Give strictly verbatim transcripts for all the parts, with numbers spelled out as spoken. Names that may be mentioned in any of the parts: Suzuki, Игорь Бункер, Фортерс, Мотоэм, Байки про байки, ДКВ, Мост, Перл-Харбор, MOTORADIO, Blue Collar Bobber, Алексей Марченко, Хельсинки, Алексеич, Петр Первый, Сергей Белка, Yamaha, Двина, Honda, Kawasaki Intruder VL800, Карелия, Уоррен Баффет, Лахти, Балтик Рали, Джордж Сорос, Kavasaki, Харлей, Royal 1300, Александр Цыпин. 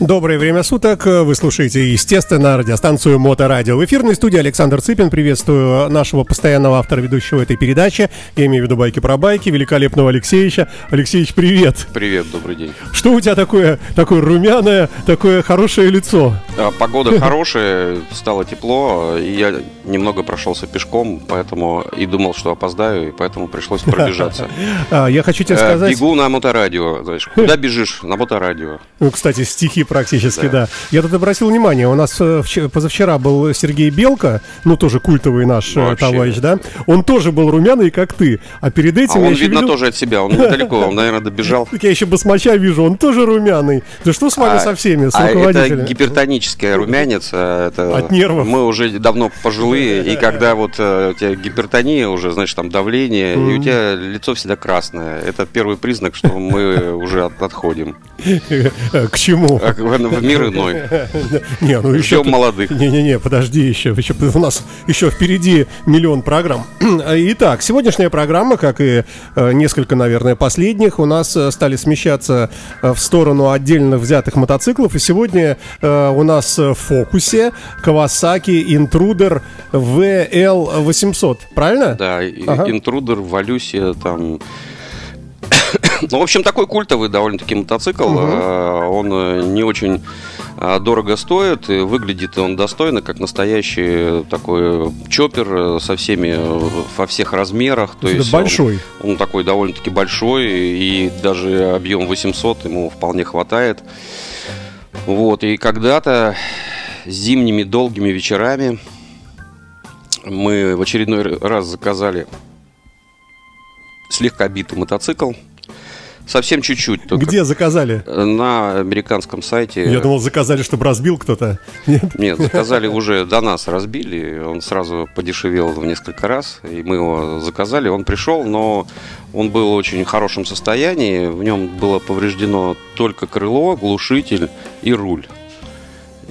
Доброе время суток. Вы слушаете, естественно, радиостанцию Моторадио. В эфирной студии Александр Цыпин. Приветствую нашего постоянного автора, ведущего этой передачи. Я имею в виду байки про байки, великолепного Алексеича. Алексеич, привет. Привет, добрый день. Что у тебя такое, такое румяное, такое хорошее лицо? Погода хорошая, стало тепло. И я немного прошелся пешком, поэтому и думал, что опоздаю, и поэтому пришлось пробежаться. Я хочу тебе сказать... Бегу на Моторадио. Куда бежишь? На Моторадио. Ну, кстати, стихи практически, да. да. Я тут обратил внимание, у нас позавчера был Сергей Белка, ну тоже культовый наш вообще товарищ, да? Он тоже был румяный, как ты. А перед этим... А он, видно, видел... тоже от себя, он недалеко, он, наверное, добежал. Так я еще басмача вижу, он тоже румяный. Да что с вами а, со всеми, с руководителями? А это гипертоническая румяница. Это... От нервов. Мы уже давно пожилые, и когда вот у тебя гипертония уже, значит, там давление, mm-hmm. и у тебя лицо всегда красное. Это первый признак, что мы уже отходим. К чему? В мир иной. Не, ну еще тут... молодых. Не-не-не, подожди еще, еще. У нас еще впереди миллион программ. Итак, сегодняшняя программа, как и несколько, наверное, последних, у нас стали смещаться в сторону отдельно взятых мотоциклов. И сегодня у нас в фокусе Kawasaki Intruder вэ эл восемьсот. Правильно? Да, ага. Intruder, Валюсия, там... Ну, в общем, такой культовый довольно-таки мотоцикл. Угу. Он не очень дорого стоит, и выглядит он достойно, как настоящий такой чоппер со всеми, во всех размерах. То есть большой. Он, он такой довольно-таки большой, и даже объем восемьсот ему вполне хватает. Вот, и когда-то зимними долгими вечерами мы в очередной раз заказали слегка битый мотоцикл. Совсем чуть-чуть только. Где заказали? На американском сайте. Я думал, заказали, чтобы разбил кто-то. Нет, Нет заказали уже, до нас разбили. Он сразу подешевел в несколько раз. И мы его заказали. Он пришел, но он был в очень хорошем состоянии. В нем было повреждено только крыло, глушитель и руль.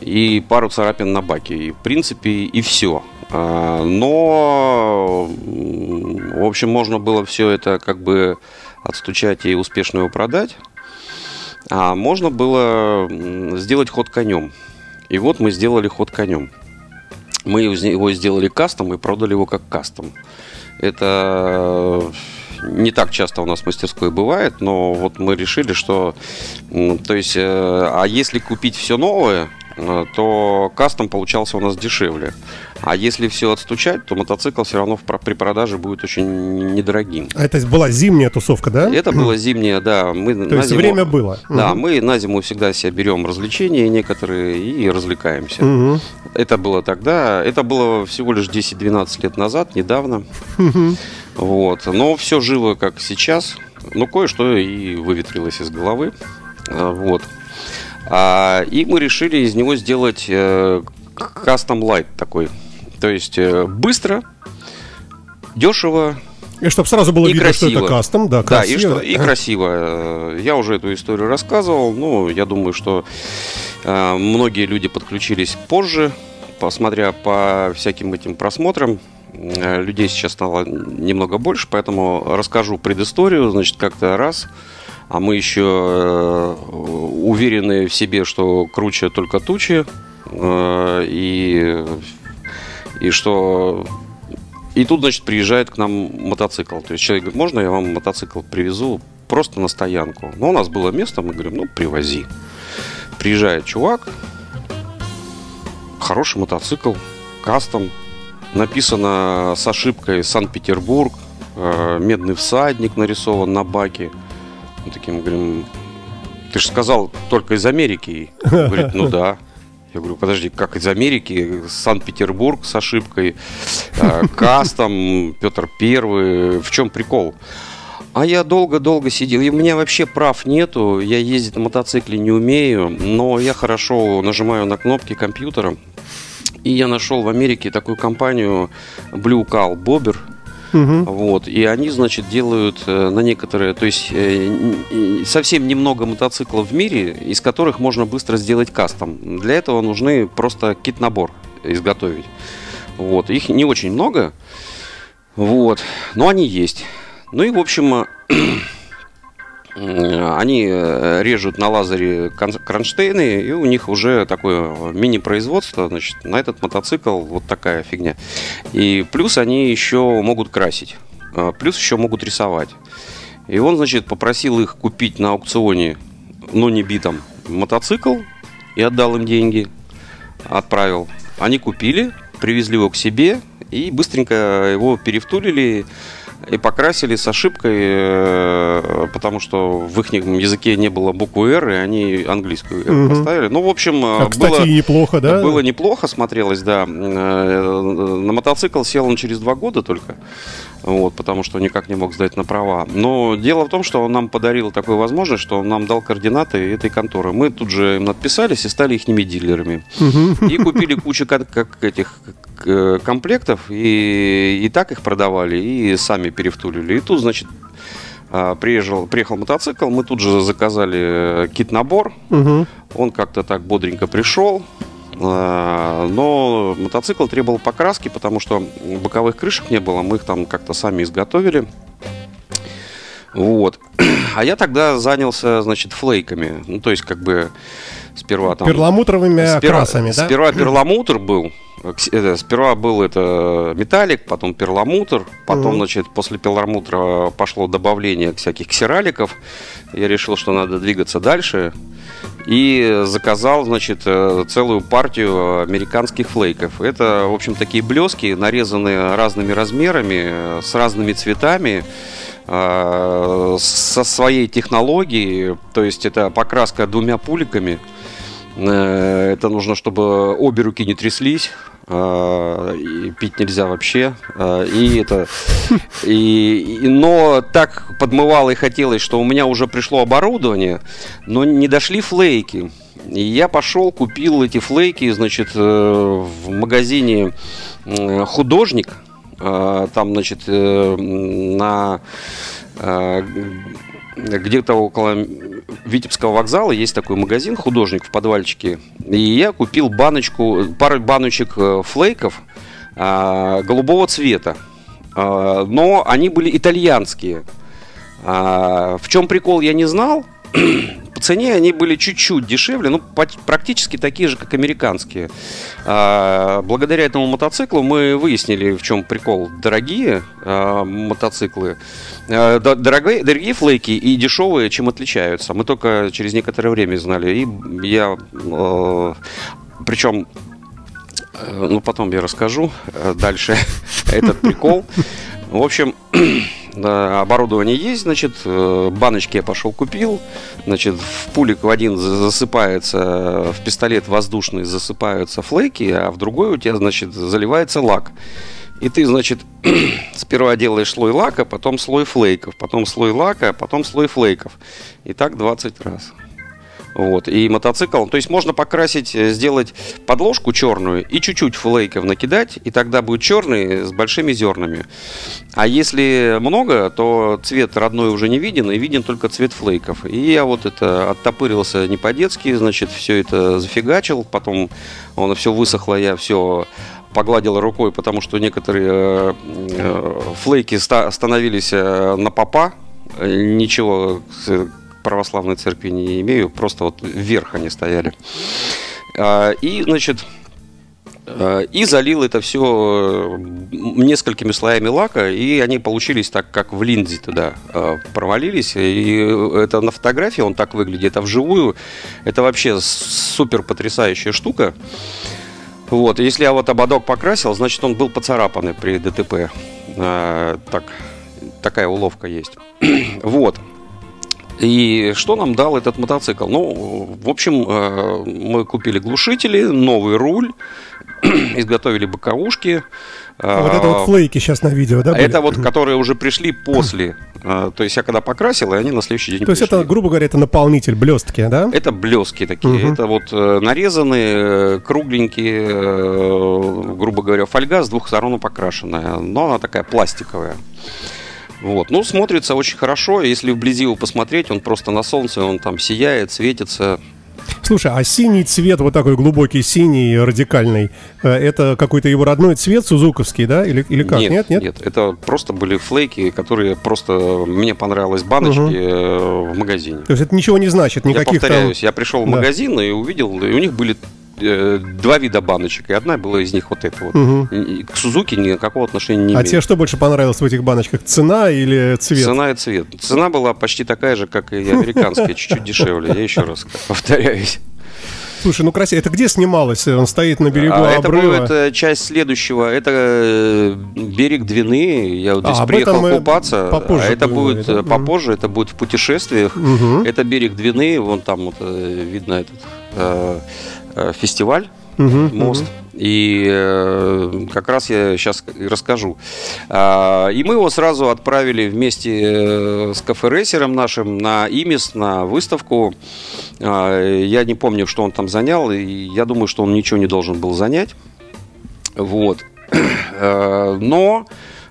И пару царапин на баке. И, в принципе, и все. Но, в общем, можно было все это как бы... отстучать и успешно его продать. А можно было сделать ход конем. И вот мы сделали ход конем. Мы его сделали кастом и продали его как кастом. Это не так часто у нас в мастерской бывает, но вот мы решили, что... То есть, а если купить все новое, то кастом получался у нас дешевле. А если все отстучать, то мотоцикл все равно в, при продаже будет очень недорогим. А это была зимняя тусовка, да? Это была зимняя, да. Мы то есть зиму, время было. Да, угу. Мы на зиму всегда себе берем развлечения некоторые и развлекаемся. Угу. Это было тогда, это было всего лишь десять-двенадцать лет назад, недавно. Угу. Вот. Но все живо, как сейчас. Но кое-что и выветрилось из головы. Вот. А, и мы решили из него сделать кастом-лайт э, такой. То есть э, быстро, дешево. И чтобы сразу было видно, красиво. Что это кастом, да, красиво. Да, и, что, и красиво. Я уже эту историю рассказывал. Ну, я думаю, что э, многие люди подключились позже, посмотря по всяким этим просмотрам. Э, людей сейчас стало немного больше, поэтому расскажу предысторию, значит, как-то раз. А мы еще э, уверены в себе, что круче только тучи, э, и, и что... И тут, значит, приезжает к нам мотоцикл. То есть человек говорит, можно я вам мотоцикл привезу просто на стоянку? Ну, у нас было место, мы говорим, ну, привози. Приезжает чувак, хороший мотоцикл, кастом, написано с ошибкой Санкт-Петербург, э, медный всадник нарисован на баке. Мы таким говорим, ты же сказал только из Америки. Он говорит, ну да. Я говорю, подожди, как из Америки? Санкт-Петербург с ошибкой, э, кастом, Петр Первый. В чем прикол? А я долго-долго сидел. И у меня вообще прав нету. Я ездить на мотоцикле не умею, но я хорошо нажимаю на кнопки компьютера. И я нашел в Америке такую компанию Blue Collar Bobber. Угу. Вот. И они, значит, делают на некоторые, то есть совсем немного мотоциклов в мире, из которых можно быстро сделать кастом. Для этого нужны просто кит-набор изготовить. Вот. Их не очень много. Вот. Но они есть. Ну и, в общем, они режут на лазере кронштейны, и у них уже такое мини-производство, значит, на этот мотоцикл вот такая фигня. И плюс они еще могут красить, плюс еще могут рисовать. И он, значит, попросил их купить на аукционе, но не битом, мотоцикл, и отдал им деньги, отправил. Они купили, привезли его к себе и быстренько его перевтулили и покрасили с ошибкой, потому что в их языке не было буквы «Р», и они английскую «Р» угу. поставили. Ну, в общем, а, кстати, было неплохо, да? Было неплохо, смотрелось, да. На мотоцикл сел он через два года только, вот, потому что никак не мог сдать на права. Но дело в том, что он нам подарил такую возможность, что он нам дал координаты этой конторы. Мы тут же им надписались и стали ихними дилерами. Угу. И купили кучу как, как этих комплектов, и, и так их продавали, и сами перевтулили. И тут, значит, приезжал, приехал мотоцикл, мы тут же заказали кит-набор, угу. Он как-то так бодренько пришел, но мотоцикл требовал покраски, потому что боковых крышек не было, мы их там как-то сами изготовили. Вот. А я тогда занялся, значит, флейками, ну, то есть как бы сперва там... Перламутровыми спера, окрасами, да? Сперва перламутр был, сперва был это металлик, потом перламутр, потом, mm-hmm. значит, после перламутра пошло добавление всяких ксераликов. Я решил, что надо двигаться дальше и заказал, значит, целую партию американских флейков. Это, в общем, такие блески, нарезанные разными размерами, с разными цветами, со своей технологией, то есть это покраска двумя пуликами. Это нужно, чтобы обе руки не тряслись, и пить нельзя вообще. И это, и, и, но так подмывало и хотелось, что у меня уже пришло оборудование, но не дошли флейки. И я пошел, купил эти флейки, значит, в магазине «Художник». Там, значит, на... где-то около Витебского вокзала есть такой магазин «Художник» в подвальчике. И я купил баночку, пару баночек флейков голубого цвета. Но они были итальянские. В чем прикол, я не знал. По цене они были чуть-чуть дешевле, ну, практически такие же, как американские. Благодаря этому мотоциклу мы выяснили, в чем прикол. Дорогие мотоциклы, дорогие, дорогие флейки и дешевые, чем отличаются. Мы только через некоторое время знали. И я, причем, ну, потом я расскажу дальше этот прикол. В общем, оборудование есть, значит, баночки я пошел купил, значит, в пулик в один засыпается, в пистолет воздушный засыпаются флейки, а в другой у тебя, значит, заливается лак. И ты, значит, сперва делаешь слой лака, потом слой флейков, потом слой лака, потом слой флейков. И так двадцать раз. Вот, и мотоцикл, то есть можно покрасить, сделать подложку черную и чуть-чуть флейков накидать, и тогда будет черный с большими зернами. А если много, то цвет родной уже не виден, и виден только цвет флейков. И я вот это оттопырился не по-детски, значит, все это зафигачил, потом оно все высохло, я все погладил рукой, потому что некоторые флейки становились на попа, ничего православной церкви не имею, просто вот вверх они стояли. И, значит, и залил это все несколькими слоями лака, и они получились так, как в линзе тогда провалились. И это на фотографии он так выглядит, а вживую это вообще супер потрясающая штука. Вот, если я вот ободок покрасил, значит, он был поцарапанный при ДТП. Так, такая уловка есть. Вот. И что нам дал этот мотоцикл? Ну, в общем, мы купили глушители, новый руль, изготовили боковушки. А вот это вот флейки сейчас на видео, да? Были? Это вот, которые уже пришли после. То есть я когда покрасил, и они на следующий день То пришли. есть это, грубо говоря, это наполнитель, блестки, да? Это блестки такие. Угу. Это вот нарезанные, кругленькие, грубо говоря, фольга с двух сторон покрашенная. Но она такая пластиковая. Вот. Ну, смотрится очень хорошо. Если вблизи его посмотреть, он просто на солнце, он там сияет, светится. Слушай, а синий цвет, вот такой глубокий синий, радикальный, это какой-то его родной цвет, сузуковский, да? Или, или как? Нет, нет, нет, нет. Это просто были флейки, которые просто... Мне понравились баночки угу. в магазине. То есть это ничего не значит? Никаких я повторяюсь, там... я пришел в да. магазин и увидел, и у них были... Два вида баночек, и одна была из них вот эта вот. Угу. К Сузуки никакого отношения не имеет. А тебе что больше понравилось в этих баночках? Цена или цвет? Цена и цвет. Цена была почти такая же, как и американская, чуть-чуть дешевле. Я еще раз повторяюсь. Слушай, ну красиво. Это где снималось? Он стоит на берегу а обрыва. Это будет часть следующего. Это берег Двины. Я вот здесь а, приехал купаться. Попозже. А это будет говорить. попозже. Это будет в путешествиях. Угу. Это берег Двины. Вон там вот видно этот э, э, фестиваль. Uh-huh, мост. Uh-huh. И э, как раз я сейчас расскажу. А, и мы его сразу отправили вместе с кафе-рейсером нашим на ИМИС, на выставку. А, я не помню, что он там занял. И я думаю, что он ничего не должен был занять. Вот. А, но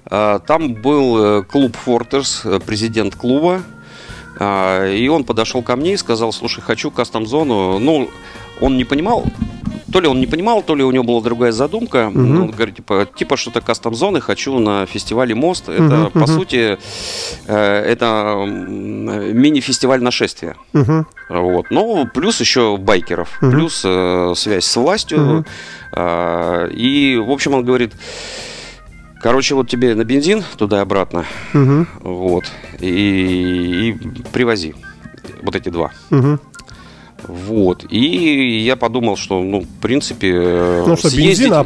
а, там был клуб «Фортерс», президент клуба. А, и он подошел ко мне и сказал: слушай, хочу кастом-зону. Ну, он не понимал. То ли он не понимал, то ли у него была другая задумка. Mm-hmm. Он говорит, типа, типа что-то кастом-зоны хочу на фестивале «Мост». Это, mm-hmm. по сути, э, это мини-фестиваль нашествия. Mm-hmm. Вот. Ну, плюс еще байкеров, mm-hmm. плюс э, связь с властью. Mm-hmm. э, и, в общем, он говорит... Короче, вот тебе на бензин туда-обратно. Mm-hmm. Вот. И, и привози. Вот эти два. Mm-hmm. Вот, и я подумал, что, ну, в принципе, ну, что, съездить,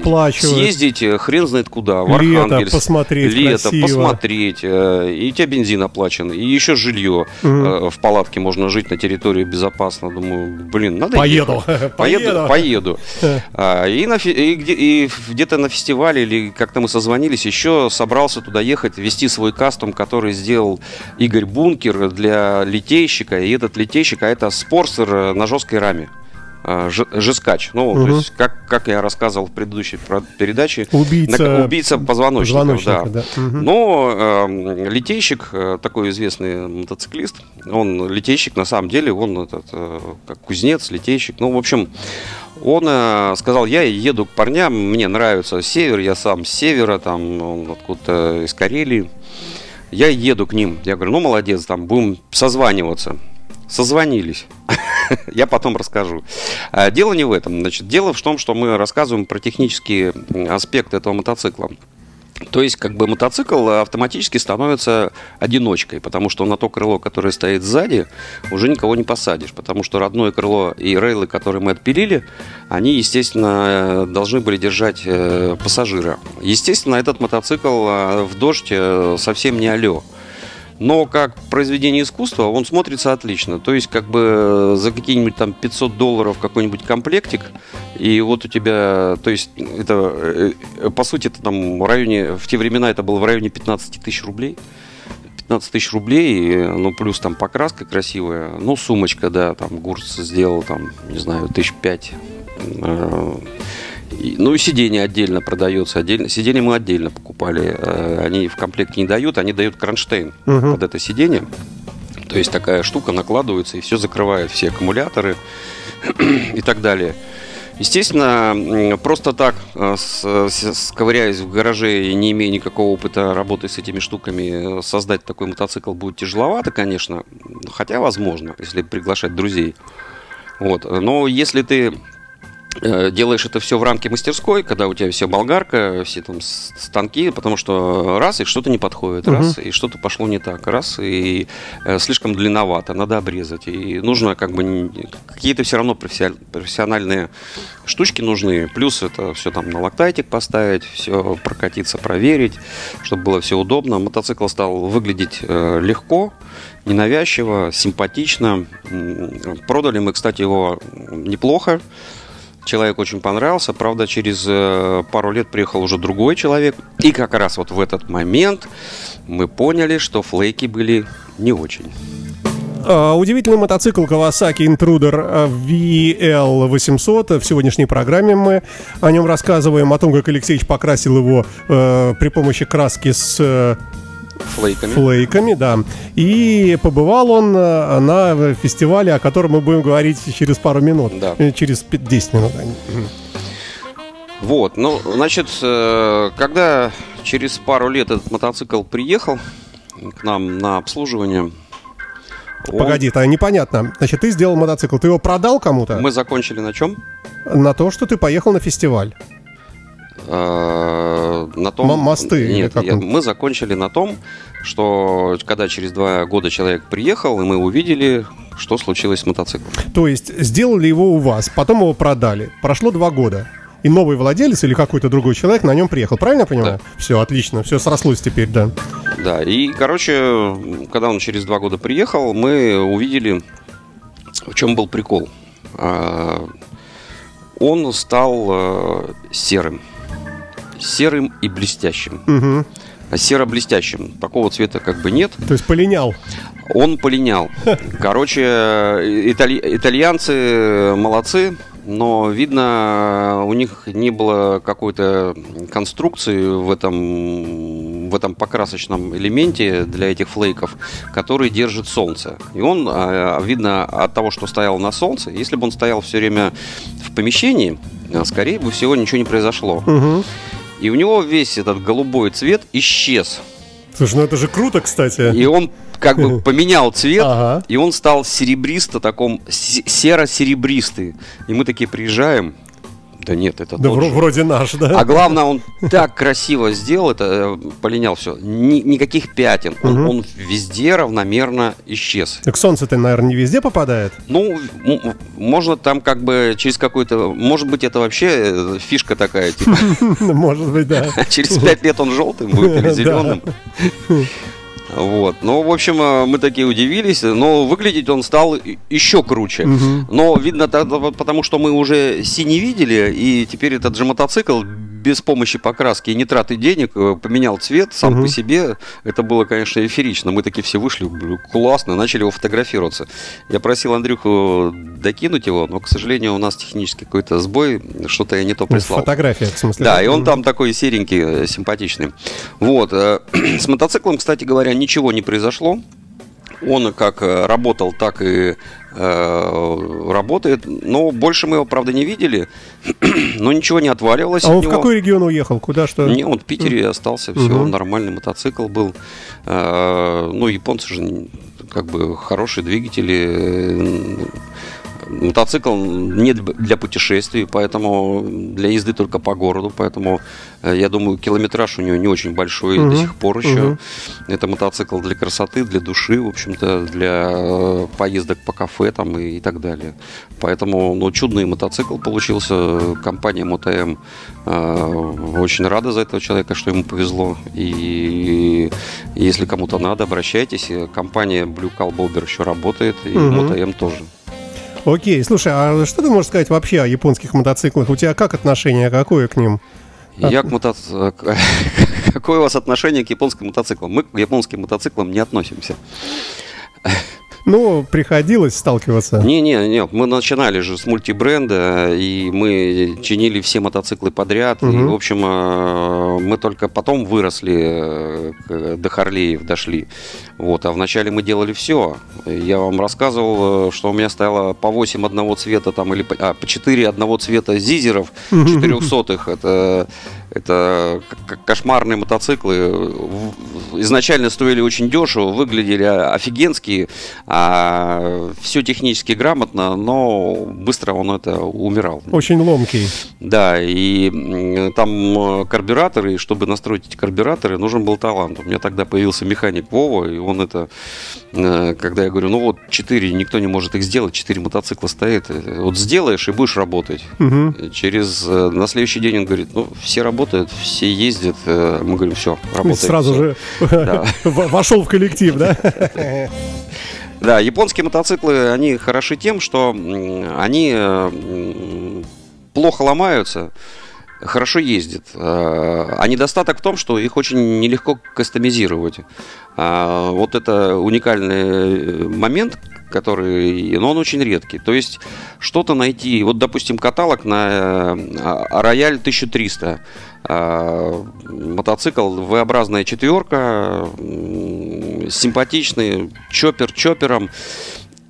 съездить хрен знает куда, в Архангельск, посмотреть, лето, красиво. посмотреть, и у тебя бензин оплачен, и еще жилье mm-hmm. в палатке можно жить на территории безопасно. Думаю, блин, надо поеду. ехать. Поеду, поеду. И, на, и, где, и где-то на фестивале, или как-то мы созвонились, еще собрался туда ехать, вести свой кастом, который сделал Игорь Бункер для литейщика, и этот литейщик, а это спорсер на жесткой раме. Жескач. Ну, угу. то есть, как, как я рассказывал в предыдущей передаче, убийца, на, убийца позвоночников. позвоночников да. Да. Угу. Но э, литейщик, такой известный мотоциклист, он литейщик, на самом деле, он этот, э, как кузнец, литейщик. Ну, в общем, он э, сказал, я еду к парням, мне нравится север, я сам с севера, там, он откуда-то из Карелии. Я еду к ним. Я говорю, ну, молодец, там, будем созваниваться. Созвонились. Я потом расскажу. Дело не в этом. Значит, дело в том, что мы рассказываем про технические аспекты этого мотоцикла. То есть, как бы мотоцикл автоматически становится одиночкой, потому что на то крыло, которое стоит сзади, уже никого не посадишь, потому что родное крыло и рейлы, которые мы отпилили, они, естественно, должны были держать э, пассажира. Естественно, этот мотоцикл в дождь совсем не алё. Но как произведение искусства он смотрится отлично. То есть, как бы за какие-нибудь там пятьсот долларов какой-нибудь комплектик, и вот у тебя, то есть, это, по сути, это там в районе, в те времена это было в районе пятнадцать тысяч рублей. пятнадцать тысяч рублей, ну, плюс там покраска красивая, ну, сумочка, да, там Гурс сделал, там, не знаю, тысяч пять. Ну и сиденье отдельно продается. Отдельно. Сиденье мы отдельно покупали. Они в комплекте не дают, они дают кронштейн uh-huh. под это сиденье. То есть такая штука накладывается и все закрывает, все аккумуляторы и так далее. Естественно, просто так, сковыряясь в гараже и не имея никакого опыта работы с этими штуками, создать такой мотоцикл будет тяжеловато, конечно. Хотя возможно, если приглашать друзей. Вот. Но если ты делаешь это все в рамке мастерской, когда у тебя вся болгарка, все там станки, потому что раз, и что-то не подходит, угу. раз, и что-то пошло не так, раз, и слишком длинновато, надо обрезать. И нужно как бы какие-то все равно профессиональные штучки нужны, плюс это все там на лактайтик поставить, все прокатиться, проверить, чтобы было все удобно. Мотоцикл стал выглядеть легко, ненавязчиво, симпатично. Продали мы, кстати, его неплохо. Человек очень понравился, правда, через пару лет приехал уже другой человек. И как раз вот в этот момент мы поняли, что флейки были не очень. Удивительный мотоцикл Kawasaki Intruder ви эл восемьсот. В сегодняшней программе мы о нем рассказываем, о том, как Алексеич покрасил его э, при помощи краски с... Э, Флейками. Флейками, да. И побывал он на фестивале, о котором мы будем говорить через пару минут, да. Через десять минут. Вот, ну, значит, когда через пару лет этот мотоцикл приехал к нам на обслуживание... Он... Погоди, это непонятно. Значит, ты сделал мотоцикл, ты его продал кому-то? Мы закончили на чем? На то, что ты поехал на фестиваль. На том, мосты. Нет, я, мы закончили на том, что когда через два года человек приехал, и мы увидели, что случилось с мотоциклом. То есть сделали его у вас, потом его продали. Прошло два года. И новый владелец или какой-то другой человек на нем приехал. Правильно я понимаю? Да. Все, отлично, все срослось теперь, да. Да, и, короче, когда он через два года приехал, мы увидели, в чем был прикол. Он стал серым. Серым и блестящим. Угу. Серо-блестящим. Такого цвета как бы нет. То есть полинял. Он полинял. Короче, итали... итальянцы молодцы, но видно, у них не было какой-то конструкции в этом, в этом покрасочном элементе для этих флейков, который держит солнце. И он, видно, от того, что стоял на солнце, если бы он стоял все время в помещении, скорее бы всего ничего не произошло. Угу. И у него весь этот голубой цвет исчез. Слушай, ну это же круто, кстати. И он как бы поменял цвет, ага. И он стал серебристо, таком серо-серебристый. И мы такие приезжаем. Да нет, это да тот же. Вроде наш, да? А главное, он так красиво сделал, это полинял все. Ни, никаких пятен. Угу. Он, он везде равномерно исчез. Так солнце-то, наверное, не везде попадает? Ну, можно там как бы через какой-то... Может быть, это вообще фишка такая, типа... Может быть, да. Через пять лет он желтым будет или зеленым. Вот, ну, в общем, мы такие удивились, но выглядеть он стал еще круче. Угу. Но видно, потому что мы уже синий видели, и теперь этот же мотоцикл без помощи покраски и не траты денег поменял цвет сам угу. по себе. Это было, конечно, эйфорично. Мы такие все вышли, классно, начали его фотографироваться. Я просил Андрюху докинуть его, но, к сожалению, у нас технический какой-то сбой, что-то я не то прислал. Фотография, в смысле? Да, и он там такой серенький, симпатичный. Вот, с мотоциклом, кстати говоря, ничего не произошло. Он как работал, так и э, работает. Но больше мы его, правда, не видели. Но ничего не отваливалось. А от он него. В какой регион уехал? Куда что? Не, он в Питере mm. остался. Все, mm-hmm. нормальный мотоцикл был. Э, ну, японцы же как бы хорошие двигатели. Мотоцикл не для путешествий, поэтому для езды только по городу. Поэтому, я думаю, километраж у него не очень большой угу, до сих пор еще. Угу. Это мотоцикл для красоты, для души, в общем-то, для поездок по кафе там, и, и так далее. Поэтому, ну, чудный мотоцикл получился. Компания Мотоэм э, очень рада за этого человека, что ему повезло. И, и если кому-то надо, обращайтесь. Компания Blue Collar Bobber еще работает, и угу. Мотоэм тоже. Окей, слушай, а что ты можешь сказать вообще о японских мотоциклах? У тебя как отношение, какое к ним? Я к мотоциклам... Какое у вас отношение к японским мотоциклам? Мы к японским мотоциклам не относимся. Ну, приходилось сталкиваться. Не-не-не, мы начинали же с мультибренда, и мы чинили все мотоциклы подряд. Угу. И, в общем, мы только потом выросли, до Харлеев дошли. Вот, а вначале мы делали все. Я вам рассказывал, что у меня стояло по восемь одного цвета, там, или по, а, по четыре одного цвета зизеров четырехсотых. Это Это кошмарные мотоциклы. Изначально стоили очень дешево, выглядели офигенские, а все технически грамотно, но быстро он это умирал. Очень ломкий. Да, и там карбюраторы, и чтобы настроить эти карбюраторы, нужен был талант. У меня тогда появился механик Вова, и он это, когда я говорю, ну вот четыре, никто не может их сделать, четыре мотоцикла стоит, вот сделаешь и будешь работать. Угу. Через, на следующий день он говорит, ну все работают. Все ездят, мы говорим, все, работает. Сразу же вошел в коллектив, да? Да, японские мотоциклы, они хороши тем, что они плохо ломаются, хорошо ездят. А недостаток в том, что их очень нелегко кастомизировать. Вот это уникальный момент, который, но он очень редкий. То есть что-то найти, вот, допустим, каталог на Royal тысяча триста, мотоцикл V-образная четверка, симпатичный, чоппер чоппером.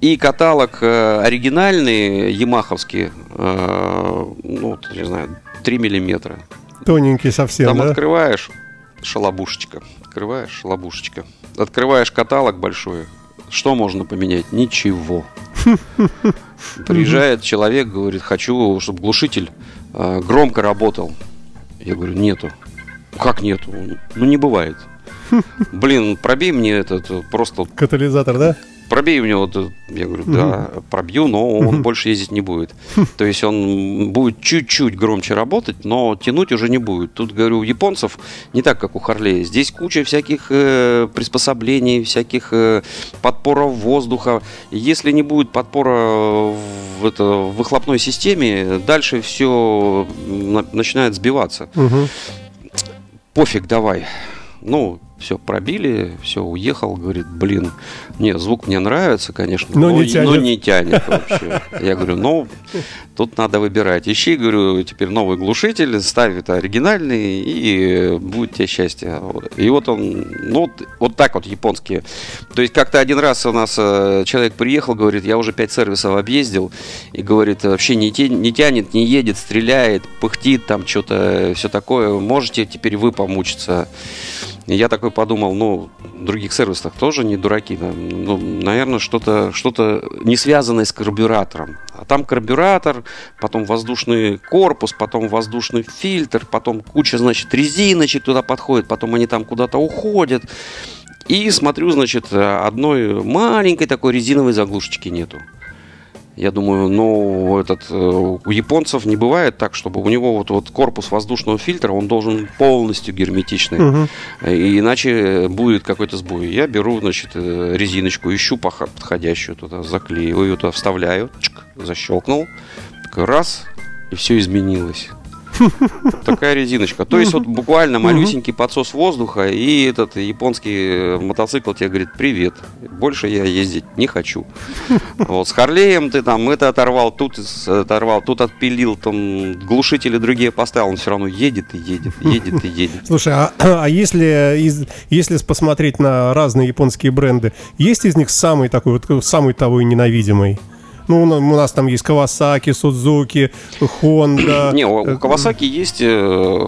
И каталог оригинальный, ямаховский, ну, не знаю, три миллиметра. Тоненький совсем, там, да? Там открываешь шалобушечка, открываешь шалобушечка, открываешь каталог большой. Что можно поменять? Ничего. Приезжает человек, говорит, хочу, чтобы глушитель э, громко работал. Я говорю, нету. Как нету? Ну, не бывает. Блин, пробей мне этот просто... Катализатор, да? Пробей у него, я говорю, да, пробью, но он больше ездить не будет. То есть он будет чуть-чуть громче работать, но тянуть уже не будет. Тут, говорю, у японцев не так, как у Харлея. Здесь куча всяких э, приспособлений, всяких э, подпоров воздуха. Если не будет подпора в, это, в выхлопной системе, дальше все на, начинает сбиваться. Угу. Пофиг, давай. Ну, все, пробили, все, уехал. Говорит, блин, не, звук мне нравится, конечно, но, но, не, тянет. но не тянет вообще. Я говорю, ну, тут надо выбирать. Ищи, говорю, теперь новый глушитель, ставь это оригинальный, и будет тебе счастье. И вот он, ну, вот, вот так вот японские. То есть как-то один раз у нас человек приехал, говорит, я уже пять сервисов объездил, и говорит, вообще не тянет, не едет, стреляет, пыхтит, там что-то, все такое. Можете теперь вы помучиться? Я такой подумал, ну, в других сервисах тоже не дураки. Ну, наверное, что-то, что-то не связанное с карбюратором. А там карбюратор, потом воздушный корпус, потом воздушный фильтр, потом куча, значит, резиночек туда подходит, потом они там куда-то уходят. И смотрю, значит, одной маленькой такой резиновой заглушечки нету. Я думаю, ну, этот, у японцев не бывает так, чтобы у него вот, вот корпус воздушного фильтра, он должен полностью герметичный, угу. Иначе будет какой-то сбой. Я беру, значит, резиночку, ищу подходящую туда, заклеиваю ее туда, вставляю, чик, защелкнул, такой раз, и все изменилось. Такая резиночка. То есть, вот буквально малюсенький подсос воздуха, и этот японский мотоцикл тебе говорит: привет, больше я ездить не хочу. Вот с Харлеем ты там это оторвал, тут оторвал, тут отпилил, там глушители другие поставил, он все равно едет и едет, едет и едет. Слушай, а, а если, из, если посмотреть на разные японские бренды, есть из них самый такой, вот самый того и ненавидимый? Ну, у нас там есть Kawasaki, Suzuki, Honda. Не, у Kawasaki есть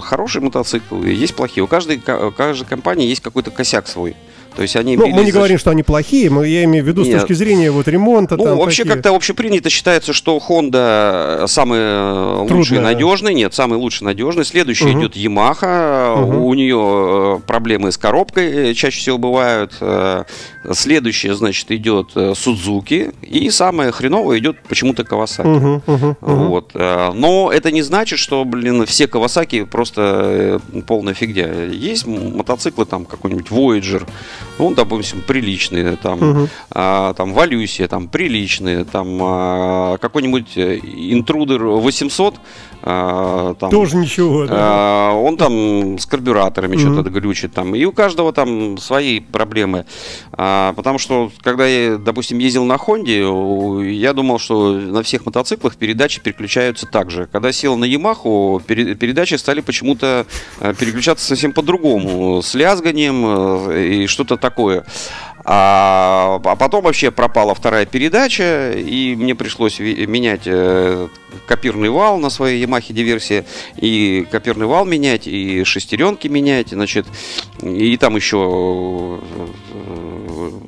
хорошие мотоциклы, есть плохие. У каждой, у каждой компании есть какой-то косяк свой. То есть они, ну, мы не за... говорим, что они плохие, мы, я имею в виду, нет, с точки зрения вот ремонта. Ну, там вообще такие. Как-то общепринято считается, что Honda самый лучший, надежный. Нет, самый лучший, надежный. Следующий угу. идет Yamaha. Угу. У нее проблемы с коробкой чаще всего бывают. Следующая, значит, идет Suzuki. И самое хреновое идет почему-то Kawasaki. Угу, угу, вот. Но это не значит, что, блин, все Kawasaki просто полная фигня. Есть мотоциклы, там какой-нибудь Voyager. Ну, допустим, приличные, там, uh-huh. а, там Валюсия, там, приличные, там, а, какой-нибудь Intruder восемьсот, а, там, тоже ничего, да? а, он там с карбюраторами uh-huh. что-то глючит, там, и у каждого там свои проблемы, а, потому что, когда я, допустим, ездил на Хонде, я думал, что на всех мотоциклах передачи переключаются так же. Когда сел на Ямаху, передачи стали почему-то переключаться совсем по-другому, с лязганием и что-то такое. такое. А, а потом вообще пропала вторая передача, и мне пришлось ви- менять э, копирный вал на своей Yamaha Диверсии, и копирный вал менять, и шестеренки менять, значит, и там еще э,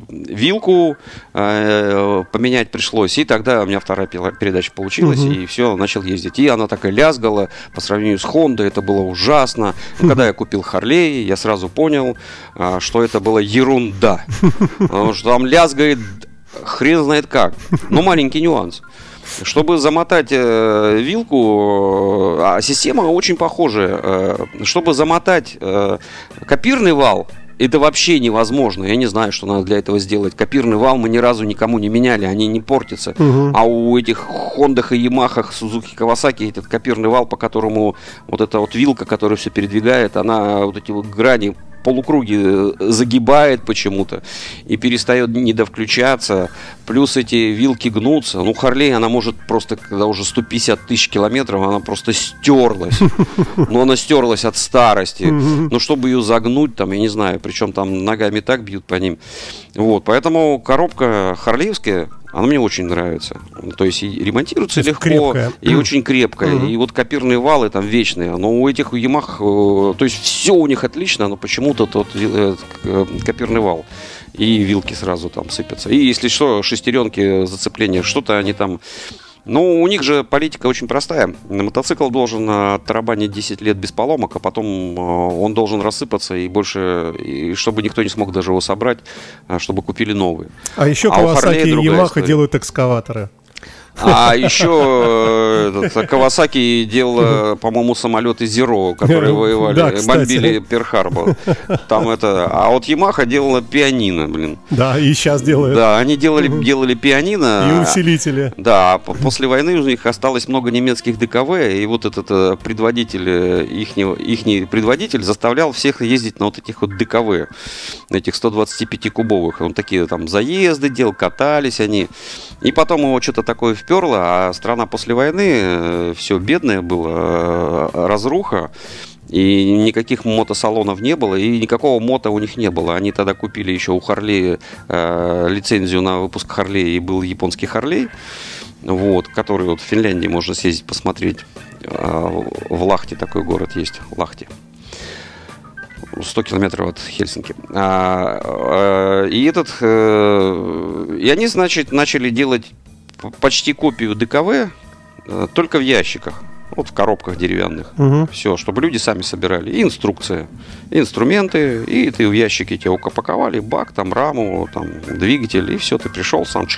вилку э, поменять пришлось, и тогда у меня вторая передача получилась, угу. и все, начал ездить. И она такая лязгала, по сравнению с Honda, это было ужасно. Угу. Когда я купил Харлей, я сразу понял, э, что это была ерунда. Потому что там лязгает хрен знает как. Но маленький нюанс. Чтобы замотать э, вилку, а система очень похожая. Э, чтобы замотать э, копирный вал, это вообще невозможно. Я не знаю, что надо для этого сделать. Копирный вал мы ни разу никому не меняли, они не портятся. Угу. А у этих Хондах и Ямахах, Сузуки, Кавасаки, этот копирный вал, по которому вот эта вот вилка, которая все передвигает, она вот эти вот грани, полукруги загибает почему-то и перестает недовключаться. Плюс эти вилки гнутся. Ну, Харлей, она может просто, когда уже сто пятьдесят тысяч километров, она просто стерлась. Но она стерлась от старости. Но чтобы ее загнуть, там, я не знаю, причем там ногами так бьют по ним. Вот, поэтому коробка харлеевская, она мне очень нравится. То есть и ремонтируется легко, крепкая. И очень крепкая. Mm-hmm. И вот копирные валы там вечные. Но у этих Ямах, то есть все у них отлично, но почему-то тот копирный вал. И вилки сразу там сыпятся. И если что, шестеренки, зацепления, что-то они там... Ну, у них же политика очень простая. Мотоцикл должен тарабанить десять лет без поломок, а потом он должен рассыпаться, и больше, и чтобы никто не смог даже его собрать, чтобы купили новые. А еще Kawasaki и Yamaha делают экскаваторы. А еще Kawasaki делал, по-моему, самолеты Zero, которые воевали, да, бомбили Перл-Харбор. Там это, а вот Yamaha делала пианино, блин. Да, и сейчас делают. Да, они делали, делали пианино. И усилители. Да, после войны у них осталось много немецких ДКВ, и вот этот предводитель, ихнего, ихний предводитель заставлял всех ездить на вот этих вот ДКВ, на этих сто двадцать пять кубовых. Он такие там заезды делал, катались они. И потом его что-то такое впечатлило. А страна после войны, все бедное было, разруха, и никаких мотосалонов не было, и никакого мото у них не было. Они тогда купили еще у Харлея э, лицензию на выпуск Харлея, и был японский Харлей, вот, который вот в Финляндии можно съездить посмотреть, э, в Лахти такой город есть, Лахти. сто километров от Хельсинки. А, э, и этот, э, и они, значит, начали делать почти копию ДКВ, только в ящиках, вот в коробках деревянных. Угу. Все, чтобы люди сами собирали. И инструкция, и инструменты, и ты в ящике, тебя упаковали, бак, там, раму, там, двигатель, и все, ты пришел сам.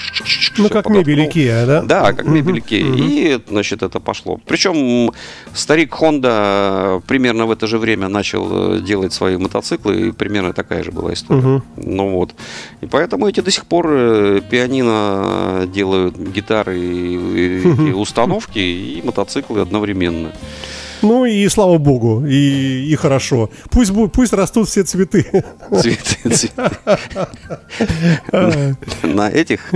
Ну, как мебель Икеа, да? Да, как мебель Икеа. Угу. И, значит, это пошло. Причем старик Хонда примерно в это же время начал делать свои мотоциклы, и примерно такая же была история. Угу. Ну вот. И поэтому эти до сих пор пианино делают, гитары, и, и установки, и мотоциклы одновременно. Временно. Ну и слава богу, и, и хорошо. Пусть, пусть растут все цветы. Цветы, цветы. На этих...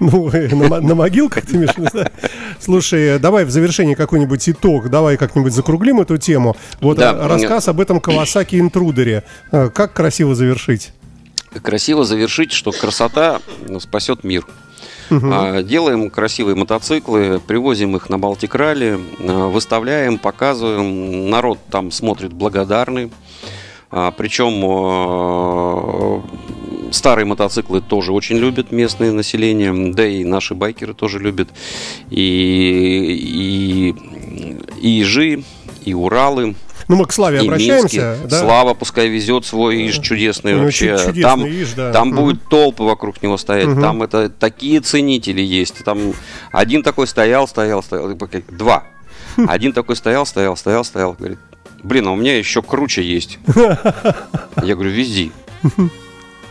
Ну, на, на могилках ты, Миш, не знаю. Слушай, давай в завершение какой-нибудь итог. Давай как-нибудь закруглим эту тему. Вот да, рассказ об этом Kawasaki Intruder. Как красиво завершить? Красиво завершить, что красота спасет мир. Uh-huh. Делаем красивые мотоциклы, привозим их на Балтик Рали, выставляем, показываем. Народ там смотрит благодарный. Причем старые мотоциклы тоже очень любят местное население, да и наши байкеры тоже любят. И, и, и Ижи, и Уралы. Ну, мы к Славе и обращаемся, да? Слава пускай везет свой Иж чудесный, ну, вообще чудесный там, Иж, да. Там угу. будет толпы вокруг него стоять, угу. Там это такие ценители есть. Там один такой стоял, стоял, стоял. Два. Один такой стоял, стоял, стоял, стоял. Говорит, блин, а у меня еще круче есть. Я говорю, вези.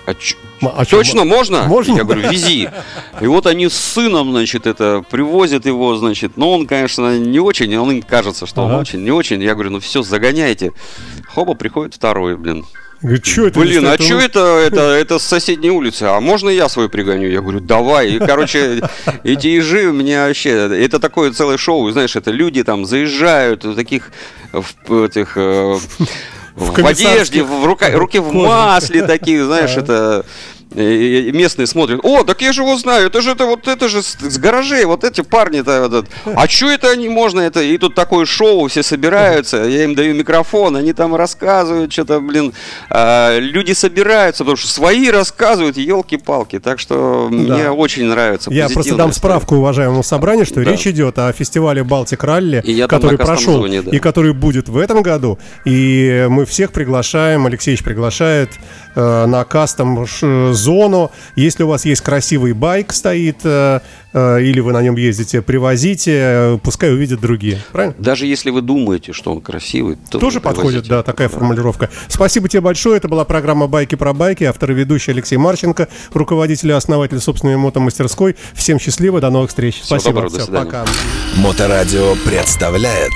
А ч- а точно, чем? Можно? Можно? Я говорю, вези. И вот они с сыном, значит, это привозят его, значит. Но он, конечно, не очень, он им кажется, что ага. он очень, не очень. Я говорю, ну все, загоняйте. Хоба, приходит второй, блин. Говорит, чё это, блин, а что это, это, это с соседней улицы? А можно я свою пригоню? Я говорю, давай. И, короче, эти ежи у меня вообще... Это такое целое шоу, знаешь, это люди там заезжают, таких... В, этих, э, в, в одежде, в рука, руки в масле такие, знаешь, это... И местные смотрят: о, так я же его знаю, это же это вот это же с гаражей, вот эти парни-то, вот, а что это они, можно это, и тут такое шоу, все собираются, я им даю микрофон, они там рассказывают что-то, блин, а, люди собираются, потому что свои рассказывают, елки-палки, так что да. мне очень нравится. Я просто дам справку уважаемому собранию, что да. речь идет о фестивале Балтик Рали, который прошел зоне, да. и который будет в этом году, и мы всех приглашаем, Алексеич приглашает э, на кастом ш- зону. Если у вас есть красивый байк стоит, э, э, или вы на нем ездите, привозите, э, пускай увидят другие. Правильно? Даже если вы думаете, что он красивый, то тоже подходит, да, такая да. формулировка. Спасибо тебе большое. Это была программа «Байки про байки». Автор и ведущий Алексей Марченко, руководитель и основатель собственной мотомастерской. Всем счастливо, до новых встреч. Всего Спасибо. Доброго, Все, до свидания. Пока. Моторадио представляет.